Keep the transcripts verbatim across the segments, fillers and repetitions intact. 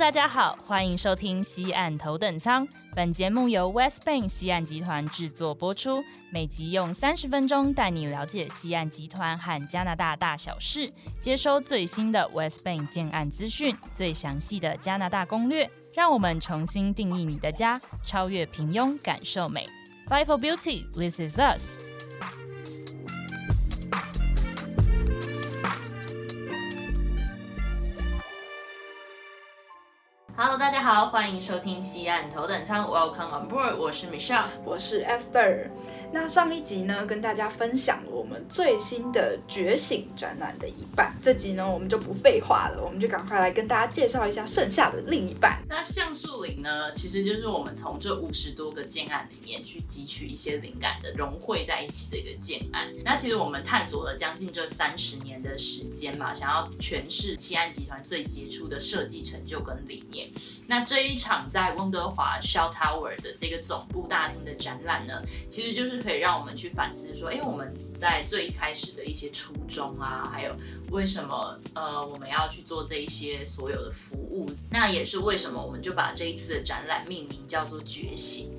大家好，欢迎收听西岸头等舱。本节目由 Westbank 西岸集团制作播出，每集用三十分钟带你了解西岸集团和加拿大大小事，接收最新的 Westbank 建案资讯，最详细的加拿大攻略，让我们重新定义你的家，超越平庸，感受美。Fight for beauty, this is us。Hello， 大家好，欢迎收听西岸头等舱 Welcome on board， 我是 Michelle， 我是 Esther。那上一集呢，跟大家分享了我们最新的觉醒展览的一半。这集呢，我们就不废话了，我们就赶快来跟大家介绍一下剩下的另一半。那橡树林呢，其实就是我们从这五十多个建案里面去汲取一些灵感的融汇在一起的一个建案。那其实我们探索了将近这三十年的时间嘛，想要诠释西岸集团最杰出的设计成就跟理念。那这一场在温哥华 Shell Tower 的这个总部大厅的展览呢，其实就是可以让我们去反思说，哎，我们在最一开始的一些初衷啊，还有为什么呃我们要去做这一些所有的服务，那也是为什么我们就把这一次的展览命名叫做觉醒，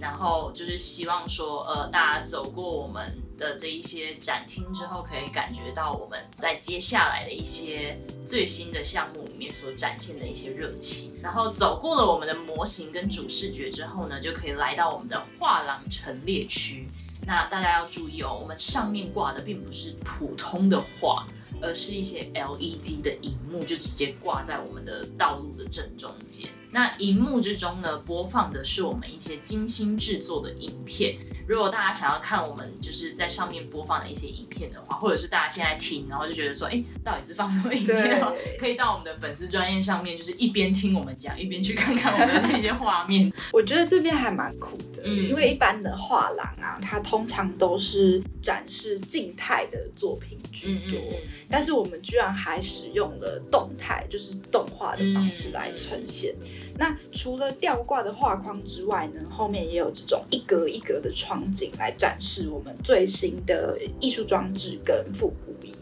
然后就是希望说，呃，大家走过我们的这一些展厅之后，可以感觉到我们在接下来的一些最新的项目里面所展现的一些热情。然后走过了我们的模型跟主视觉之后呢，就可以来到我们的画廊陈列区。那大家要注意哦，我们上面挂的并不是普通的画，而是一些 L E D 的萤幕，就直接挂在我们的道路的正中间。那萤幕之中呢，播放的是我们一些精心制作的影片。如果大家想要看我们就是在上面播放的一些影片的话，或者是大家现在听，然后就觉得说，哎，到底是放什么影片？可以到我们的粉丝专页上面，就是一边听我们讲，一边去看看我们的这些画面。我觉得这边还蛮酷的，嗯，因为一般的画廊啊，它通常都是展示静态的作品居多，嗯嗯嗯，但是我们居然还使用了动态，就是动画的方式来呈现。嗯嗯，那除了吊挂的画框之外呢，后面也有这种一格一格的窗景来展示我们最新的艺术装置跟复古衣。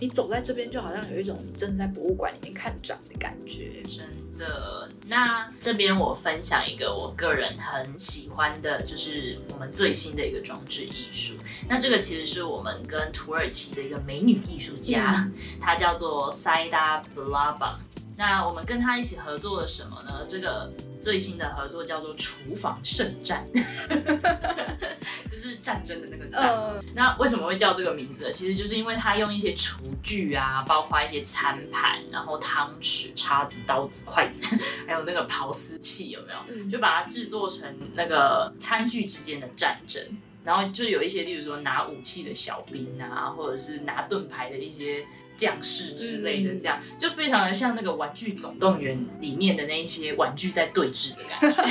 你走在这边就好像有一种你真的在博物馆里面看展的感觉，真的。那这边我分享一个我个人很喜欢的，就是我们最新的一个装置艺术。那这个其实是我们跟土耳其的一个美女艺术家，嗯，她叫做 Sida Blaba。那我们跟他一起合作了什么呢？这个最新的合作叫做厨房圣战，就是战争的那个战，呃、那为什么会叫这个名字呢？其实就是因为他用一些厨具啊，包括一些餐盘，然后汤匙、叉子、刀子、筷子，还有那个刨丝器，有没有？就把它制作成那个餐具之间的战争。然后就有一些，例如说拿武器的小兵啊，或者是拿盾牌的一些将士之类的，这样就非常的像那个《玩具总动员》里面的那一些玩具在对峙的感觉。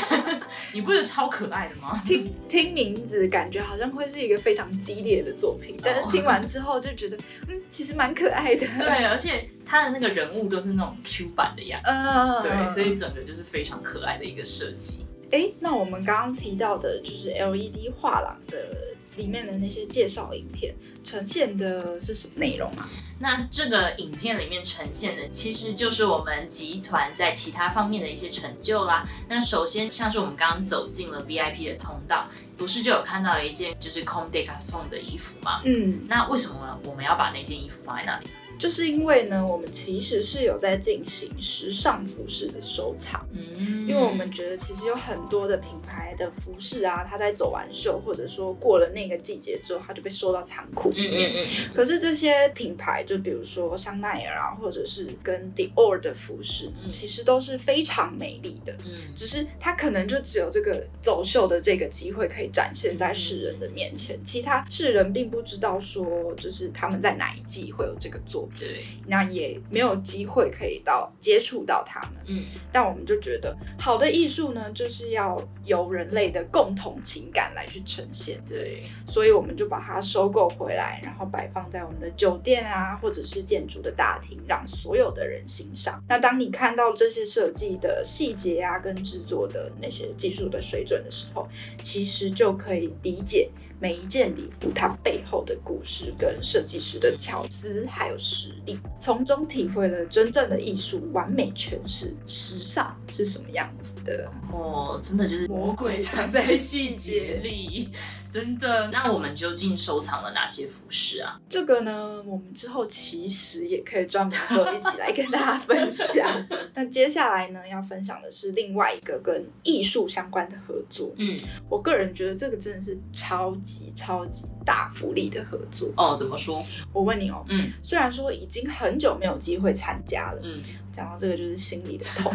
你不觉得超可爱的吗？听听名字感觉好像会是一个非常激烈的作品，但是听完之后就觉得，嗯，其实蛮可爱的。对，而且他的那个人物都是那种 Q 版的样子，呃、对，所以整个就是非常可爱的一个设计。哎，那我们刚刚提到的就是 L E D 画廊的里面的那些介绍影片，呈现的是什么内容啊？那这个影片里面呈现的其实就是我们集团在其他方面的一些成就啦。那首先像是我们刚刚走进了 V I P 的通道，不是就有看到一件就是 Com Deca 送的衣服吗？嗯，那为什么我们要把那件衣服放在那里？就是因为呢，我们其实是有在进行时尚服饰的收藏，嗯，因为我们觉得其实有很多的品牌的服饰啊，它在走完秀或者说过了那个季节之后，它就被收到仓库里面，嗯嗯嗯。可是这些品牌，就比如说香奈儿啊，或者是跟 Dior 的服饰，嗯，其实都是非常美丽的，嗯，只是它可能就只有这个走秀的这个机会可以展现在世人的面前，嗯嗯，其他世人并不知道说就是他们在哪一季会有这个作品。对，那也没有机会可以到接触到他们，嗯，但我们就觉得好的艺术呢，就是要由人类的共同情感来去呈现，对，所以我们就把它收购回来，然后摆放在我们的酒店啊，或者是建筑的大厅，让所有的人欣赏。那当你看到这些设计的细节啊，跟制作的那些技术的水准的时候，其实就可以理解每一件礼服它背后的故事跟设计师的巧思还有实力，从中体会了真正的艺术完美诠释时尚是什么样子的。哦，真的就是魔鬼藏在细节里，真的。那我们究竟收藏了哪些服饰啊？这个呢，我们之后其实也可以专门做一集来跟大家分享。那接下来呢，要分享的是另外一个跟艺术相关的合作。嗯，我个人觉得这个真的是超级超级大福利的合作。哦，怎么说？我问你哦，嗯，虽然说已经很久没有机会参加了，嗯，讲到这个就是心里的痛。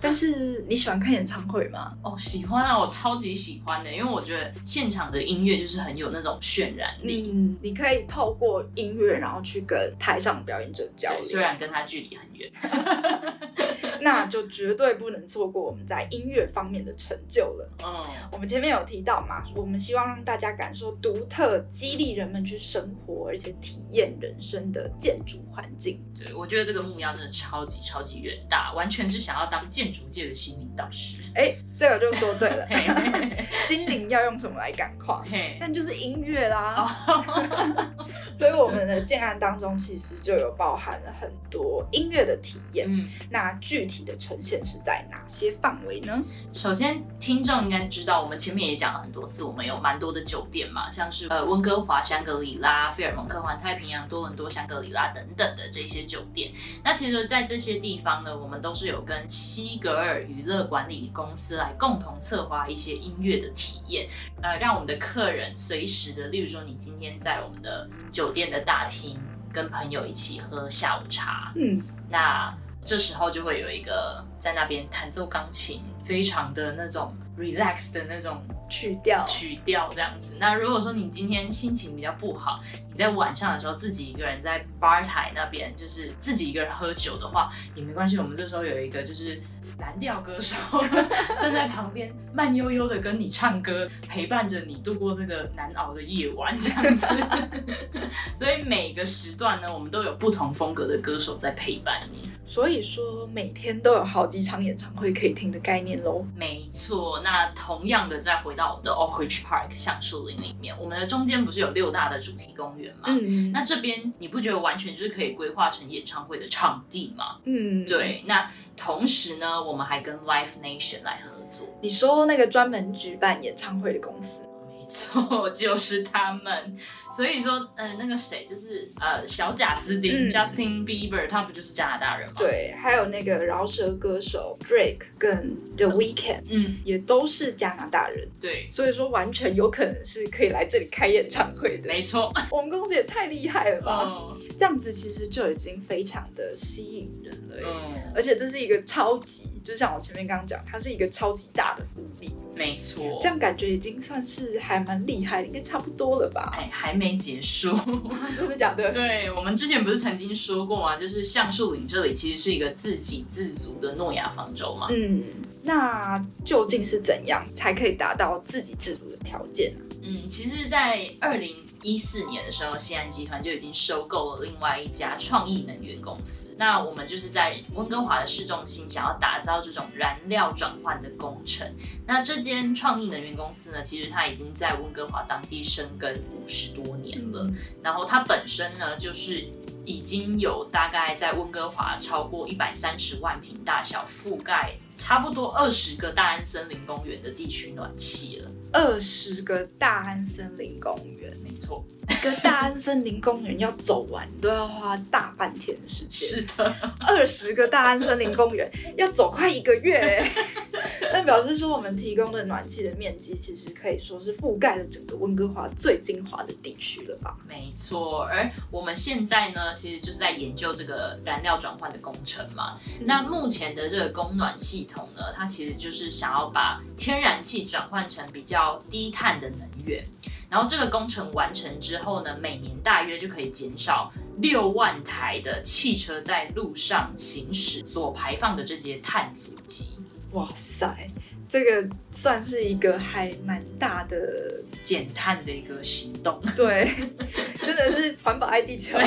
但是你喜欢看演唱会吗？哦，喜欢啊，我超级喜欢的，因为我觉得现场的音乐就是很有那种渲染力。嗯，你可以透过音乐，然后去跟台上表演者交流，虽然跟他距离很远。那就绝对不能错过我们在音乐方面的成就了。嗯，我们前面有提到嘛，我们希望让大家感受独特、激励人们去生活，而且体验人生的建筑环境。对，我觉得这个目标真的超级超级远大，完全是想要当建筑界的心灵导师。哎，这个就说对了，心灵要用什么来感化？但就是音乐啦。所以我们的建案当中其实就有包含了很多音乐的体验。嗯，那具体的呈现是在哪些范围呢？首先，听众应该知道，我们前面也讲了很多次，我们有蛮多的酒店嘛，像是呃温哥华香格里拉、费尔蒙特环太平洋、多伦多香格里拉等等的这些酒店。那其实，在这些地方呢，我们都是有跟西格尔娱乐管理公司来共同策划一些音乐的体验，呃，让我们的客人随时的，例如说，你今天在我们的酒店的大厅跟朋友一起喝下午茶，嗯，那这时候就会有一个在那边弹奏钢琴，非常的那种 relax 的那种曲调曲调这样子。那如果说你今天心情比较不好，你在晚上的时候自己一个人在 bar 台那边，就是自己一个人喝酒的话也没关系，我们这时候有一个就是蓝调歌手站在旁边慢悠悠的跟你唱歌，陪伴着你度过这个难熬的夜晚这样子。所以每个时段呢，我们都有不同风格的歌手在陪伴你，所以说每天都有好几场演唱会可以听的概念咯。没错，那同样的再回到我们的 Oakridge Park 橡树林里面，我们的中间不是有六大的主题公园吗？嗯，那这边你不觉得完全就是可以规划成演唱会的场地吗？嗯，对。那同时呢，我们还跟 Life Nation 来合作。你说那个专门举办演唱会的公司？没错，就是他们。所以说，呃，那个谁，就是呃，小贾斯汀、嗯、Justin Bieber， 他不就是加拿大人吗？对，还有那个饶舌歌手 Drake 跟 The Weeknd， 嗯，也都是加拿大人。对，所以说完全有可能是可以来这里开演唱会的。没错，我们公司也太厉害了吧！哦，这样子其实就已经非常的吸引人了。嗯，而且这是一个超级，就像我前面刚刚讲，它是一个超级大的福利。没错，这样感觉已经算是还蛮厉害的，应该差不多了吧？哎，还没结束。真的假的？对，我们之前不是曾经说过吗？就是橡树岭这里其实是一个自给自足的诺亚方舟嘛。嗯，那究竟是怎样才可以达到自给自足的条件啊？嗯，其实，在二零一四年的时候，西安集团就已经收购了另外一家创意能源公司。那我们就是在温哥华的市中心，想要打造这种燃料转换的工程。那这间创意能源公司呢，其实它已经在温哥华当地生根五十多年了。然后它本身呢，就是已经有大概在温哥华超过一百三十万坪大小，覆盖差不多二十个大安森林公园的地区暖气了。二十个大安森林公园，没错，一个大安森林公园要走完都要花大半天的时间。是的，二十个大安森林公园要走快一个月、欸。那表示说，我们提供的暖气的面积，其实可以说是覆盖了整个温哥华最精华的地区了吧？没错，而我们现在呢，其实就是在研究这个燃料转换的工程嘛。嗯、那目前的这个供暖系统呢，它其实就是想要把天然气转换成比较低碳的能源。然后这个工程完成之后呢，每年大约就可以减少六万台的汽车在路上行驶所排放的这些碳足迹。哇塞，这个算是一个还蛮大的减碳的一个行动。对，真的是环保爱地球。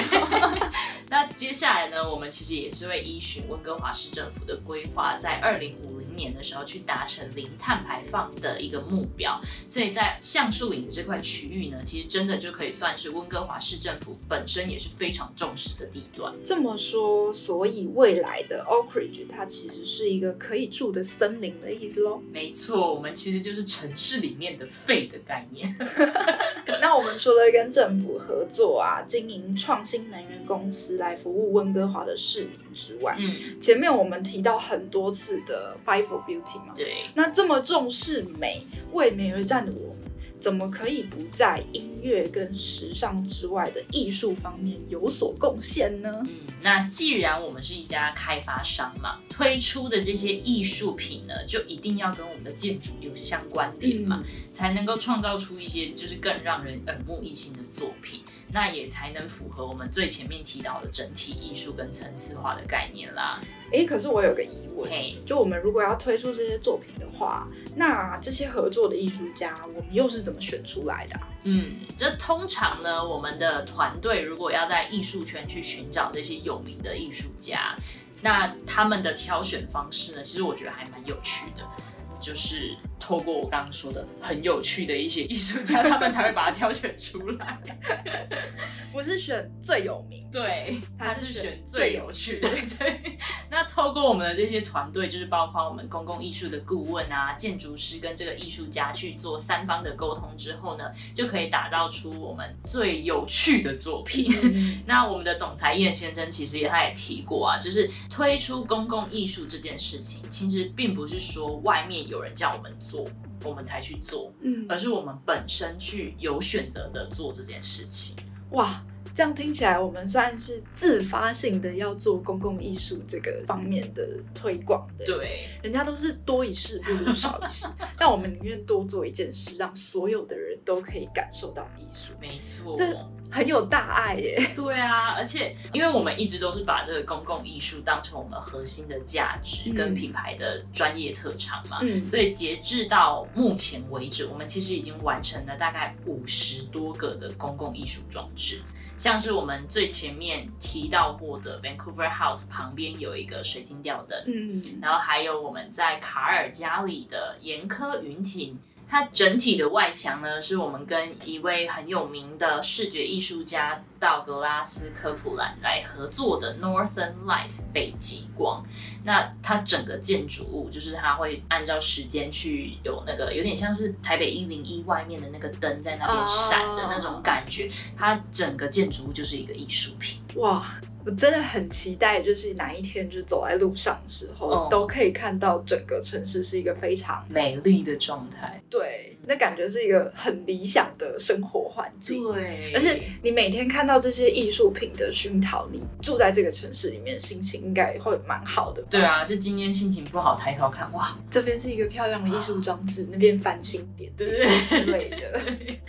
那接下来呢，我们其实也是会依循温哥华市政府的规划，在二零五零年的时候去达成零碳排放的一个目标。所以在橡树岭这块区域呢，其实真的就可以算是温哥华市政府本身也是非常重视的地段。这么说，所以未来的 Oakridge 它其实是一个可以住的森林的意思咯。没错，我们其实就是城市里面的废的概念。那我们除了跟政府合作啊，经营创新能源公司来服务温哥华的市民之外，嗯，前面我们提到很多次的 Fight for Beauty 嘛，对，那这么重视美、为美而战的我们，怎么可以不在音乐跟时尚之外的艺术方面有所贡献呢？嗯，那既然我们是一家开发商嘛，推出的这些艺术品呢，就一定要跟我们的建筑有相关联嘛，嗯，才能够创造出一些就是更让人耳目一新的作品。那也才能符合我们最前面提到的整体艺术跟层次化的概念啦。欸，可是我有个疑问， hey. 就我们如果要推出这些作品的话，那这些合作的艺术家，我们又是怎么选出来的啊？嗯，这通常呢，我们的团队如果要在艺术圈去寻找这些有名的艺术家，那他们的挑选方式呢，其实我觉得还蛮有趣的。就是透过我刚刚说的很有趣的一些艺术家，他们才会把它挑选出来。不是选最有名，对，他是选最有趣的。对，那透过我们的这些团队，就是包括我们公共艺术的顾问啊、建筑师跟这个艺术家去做三方的沟通之后呢，就可以打造出我们最有趣的作品。那我们的总裁燕先生其实也他也提过啊，就是推出公共艺术这件事情，其实并不是说外面有人叫我们做我们才去做，嗯，而是我们本身去有选择的做这件事情。哇，这样听起来我们算是自发性的要做公共艺术这个方面的推广的。对，人家都是多一事不如少一事，但我们宁愿多做一件事，让所有的人都可以感受到艺术。没错，这很有大爱耶。对啊，而且因为我们一直都是把这个公共艺术当成我们核心的价值跟品牌的专业特长嘛，嗯，所以截至到目前为止，我们其实已经完成了大概五十多个的公共艺术装置。像是我们最前面提到过的 Vancouver House 旁边有一个水晶吊灯，嗯，然后还有我们在卡尔加里的岩科云亭，它整体的外墙呢，是我们跟一位很有名的视觉艺术家道格拉斯科普兰来合作的 Northern Light 北极光。那它整个建筑物就是它会按照时间去有那个有点像是台北一零一外面的那个灯在那边闪的那种感觉，它整个建筑物就是一个艺术品。哇，我真的很期待，就是哪一天就走在路上的时候，嗯，都可以看到整个城市是一个非常美丽的状态。对，那感觉是一个很理想的生活环境。对，而且你每天看到这些艺术品的熏陶，你住在这个城市里面，心情应该会蛮好的。对啊，就今天心情不好，抬头看，哇，这边是一个漂亮的艺术装置，那边翻新点点之类的。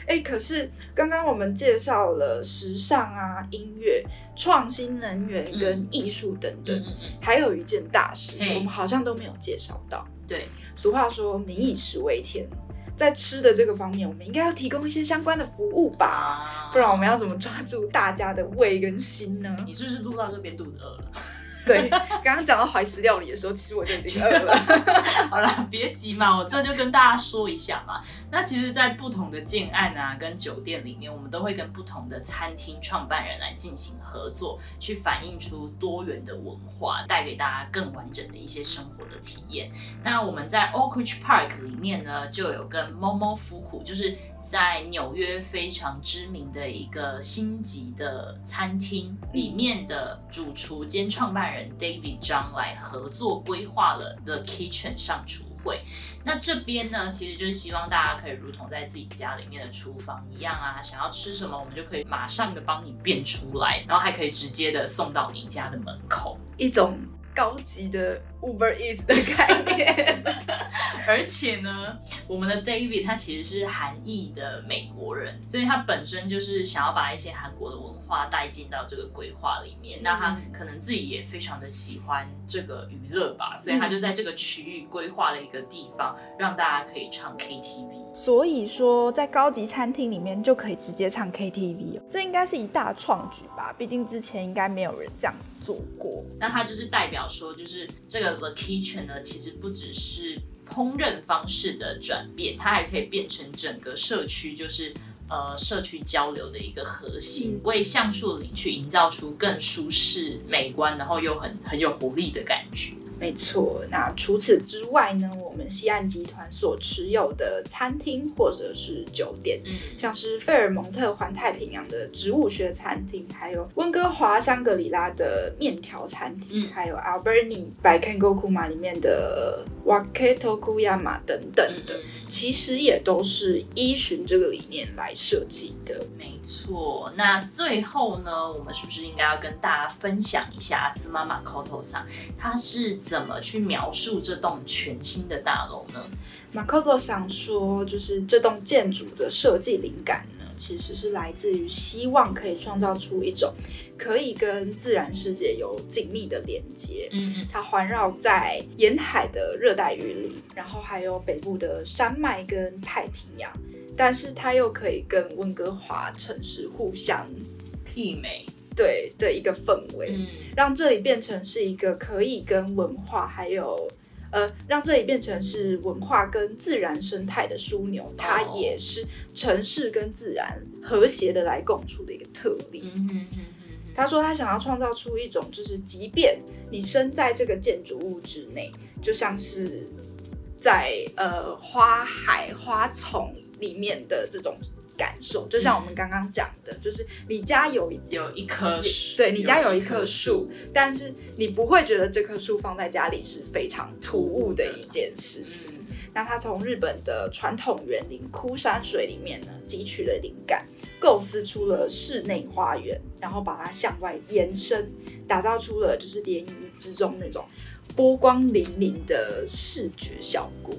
欸，可是刚刚我们介绍了时尚啊、音乐、创新能源跟艺术等等，嗯嗯嗯，还有一件大事我们好像都没有介绍到。对，俗话说民以食为天，在吃的这个方面我们应该要提供一些相关的服务吧，啊，不然我们要怎么抓住大家的胃跟心呢？你是不是录到这边肚子饿了？对，刚刚讲到怀石料理的时候，其实我就已经饿了。好啦，别急嘛，我这就跟大家说一下嘛。那其实，在不同的建案啊，跟酒店里面，我们都会跟不同的餐厅创办人来进行合作，去反映出多元的文化，带给大家更完整的一些生活的体验。那我们在 Oakridge Park 里面呢，就有跟 Momo Fuku， 就是在纽约非常知名的一个星级的餐厅里面的主厨兼创办人David Jung 来合作规划了 The Kitchen 上厨会。那这边呢，其实就是希望大家可以如同在自己家里面的厨房一样啊，想要吃什么我们就可以马上的帮你变出来，然后还可以直接的送到你家的门口，一种高级的 Uber Eats 的概念。而且呢，我们的 David 他其实是韩裔的美国人，所以他本身就是想要把一些韩国的文化带进到这个规划里面，那他可能自己也非常的喜欢这个娱乐吧，所以他就在这个区域规划了一个地方让大家可以唱 K T V， 所以说在高级餐厅里面就可以直接唱 K T V， 这应该是一大创举吧，毕竟之前应该没有人这样做过。那他就是代表说就是这个 The Kitchen 呢，其实不只是烹饪方式的转变，它还可以变成整个社区就是呃社区交流的一个核心，为橡树林去营造出更舒适美观然后又很很有活力的感觉。没错，那除此之外呢，我们西岸集团所持有的餐厅或者是酒店、嗯、像是费尔蒙特环太平洋的植物学餐厅，还有温哥华香格里拉的面条餐厅、嗯、还有 Alberni by Kengo Kuma 里面的 Waketo Kuyama 等等的、嗯嗯、其实也都是依循这个理念来设计的。没错，那最后呢，我们是不是应该要跟大家分享一下 Azuma Makoto さん他是怎么去描述这栋全新的大楼呢？ Makoto 想说就是这栋建筑的设计灵感呢，其实是来自于希望可以创造出一种可以跟自然世界有紧密的连接、嗯嗯、它环绕在沿海的热带雨林，然后还有北部的山脉跟太平洋，但是它又可以跟温哥华城市互相媲美对的一个氛围、嗯、让这里变成是一个可以跟文化还有呃，让这里变成是文化跟自然生态的枢纽，它也是城市跟自然和谐的来共处的一个特例、嗯哼哼哼。他说他想要创造出一种就是即便你身在这个建筑物之内，就像是在呃花海花丛里面的这种感受，就像我们刚刚讲的、嗯、就是你家有有一棵树，对，你家有一棵树，但是你不会觉得这棵树放在家里是非常突兀的一件事情、嗯、那它从日本的传统园林枯山水里面呢汲取了灵感，构思出了室内花园，然后把它向外延伸，打造出了就是涟漪之中那种波光粼粼的视觉效果。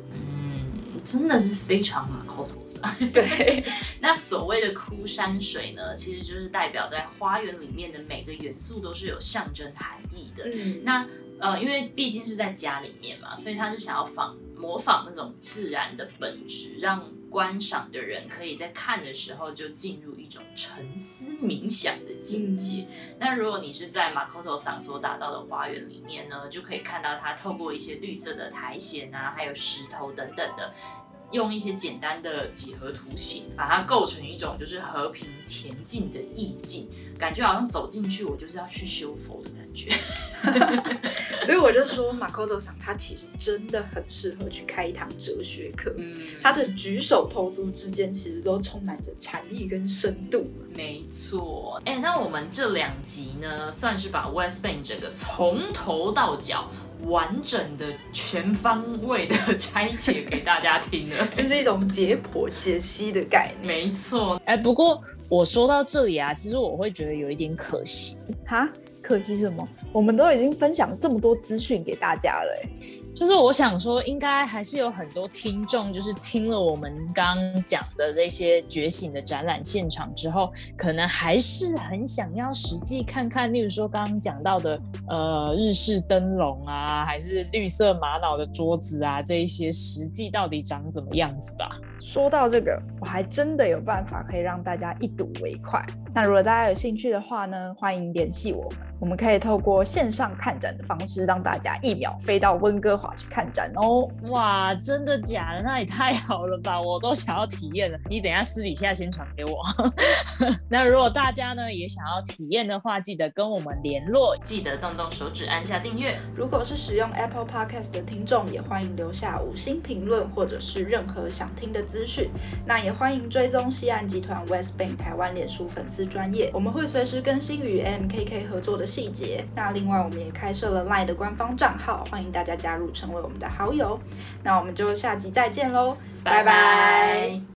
真的是非常马口头上对，那所谓的枯山水呢，其实就是代表在花园里面的每个元素都是有象征含义的、嗯、那呃，因为毕竟是在家里面嘛，所以他是想要仿模仿那种自然的本质，让观赏的人可以在看的时候就进入一种沉思冥想的境界、嗯、那如果你是在 Makoto さん所打造的花园里面呢，就可以看到它透过一些绿色的苔藓啊还有石头等等的，用一些简单的几何图形把它构成一种就是和平恬静的意境，感觉好像走进去我就是要去修佛的感觉所以我就说 Makoto さん他其实真的很适合去开一堂哲学课、嗯、他的举手投足之间其实都充满着禅意跟深度。没错、欸、那我们这两集呢算是把 Westbank 整个从头到脚完整的全方位的拆解给大家听了就是一种解剖解析的概念。没错、欸、不过我说到这里啊，其实我会觉得有一点可惜。哈？可惜什么？我们都已经分享这么多资讯给大家了、欸、就是我想说应该还是有很多听众就是听了我们刚刚讲的这些觉醒的展览现场之后，可能还是很想要实际看看，例如说刚刚讲到的呃日式灯笼啊还是绿色玛瑙的桌子啊，这一些实际到底长怎么样子吧。说到这个，我还真的有办法可以让大家一睹为快。那如果大家有兴趣的话呢，欢迎联系我们，我们可以透过线上看展的方式让大家一秒飞到温哥华去看展哦。哇，真的假的？那也太好了吧，我都想要体验了。你等一下私底下先传给我那如果大家呢也想要体验的话，记得跟我们联络，记得动动手指按下订阅。如果是使用 Apple Podcast 的听众，也欢迎留下五星评论或者是任何想听的资讯。那也欢迎追踪西岸集团 Westbank 台湾脸书粉丝专页，我们会随时更新与 M K K 合作的细节。那另外我们也开设了 LINE 的官方账号，欢迎大家加入成为我们的好友。那我们就下集再见咯，拜拜。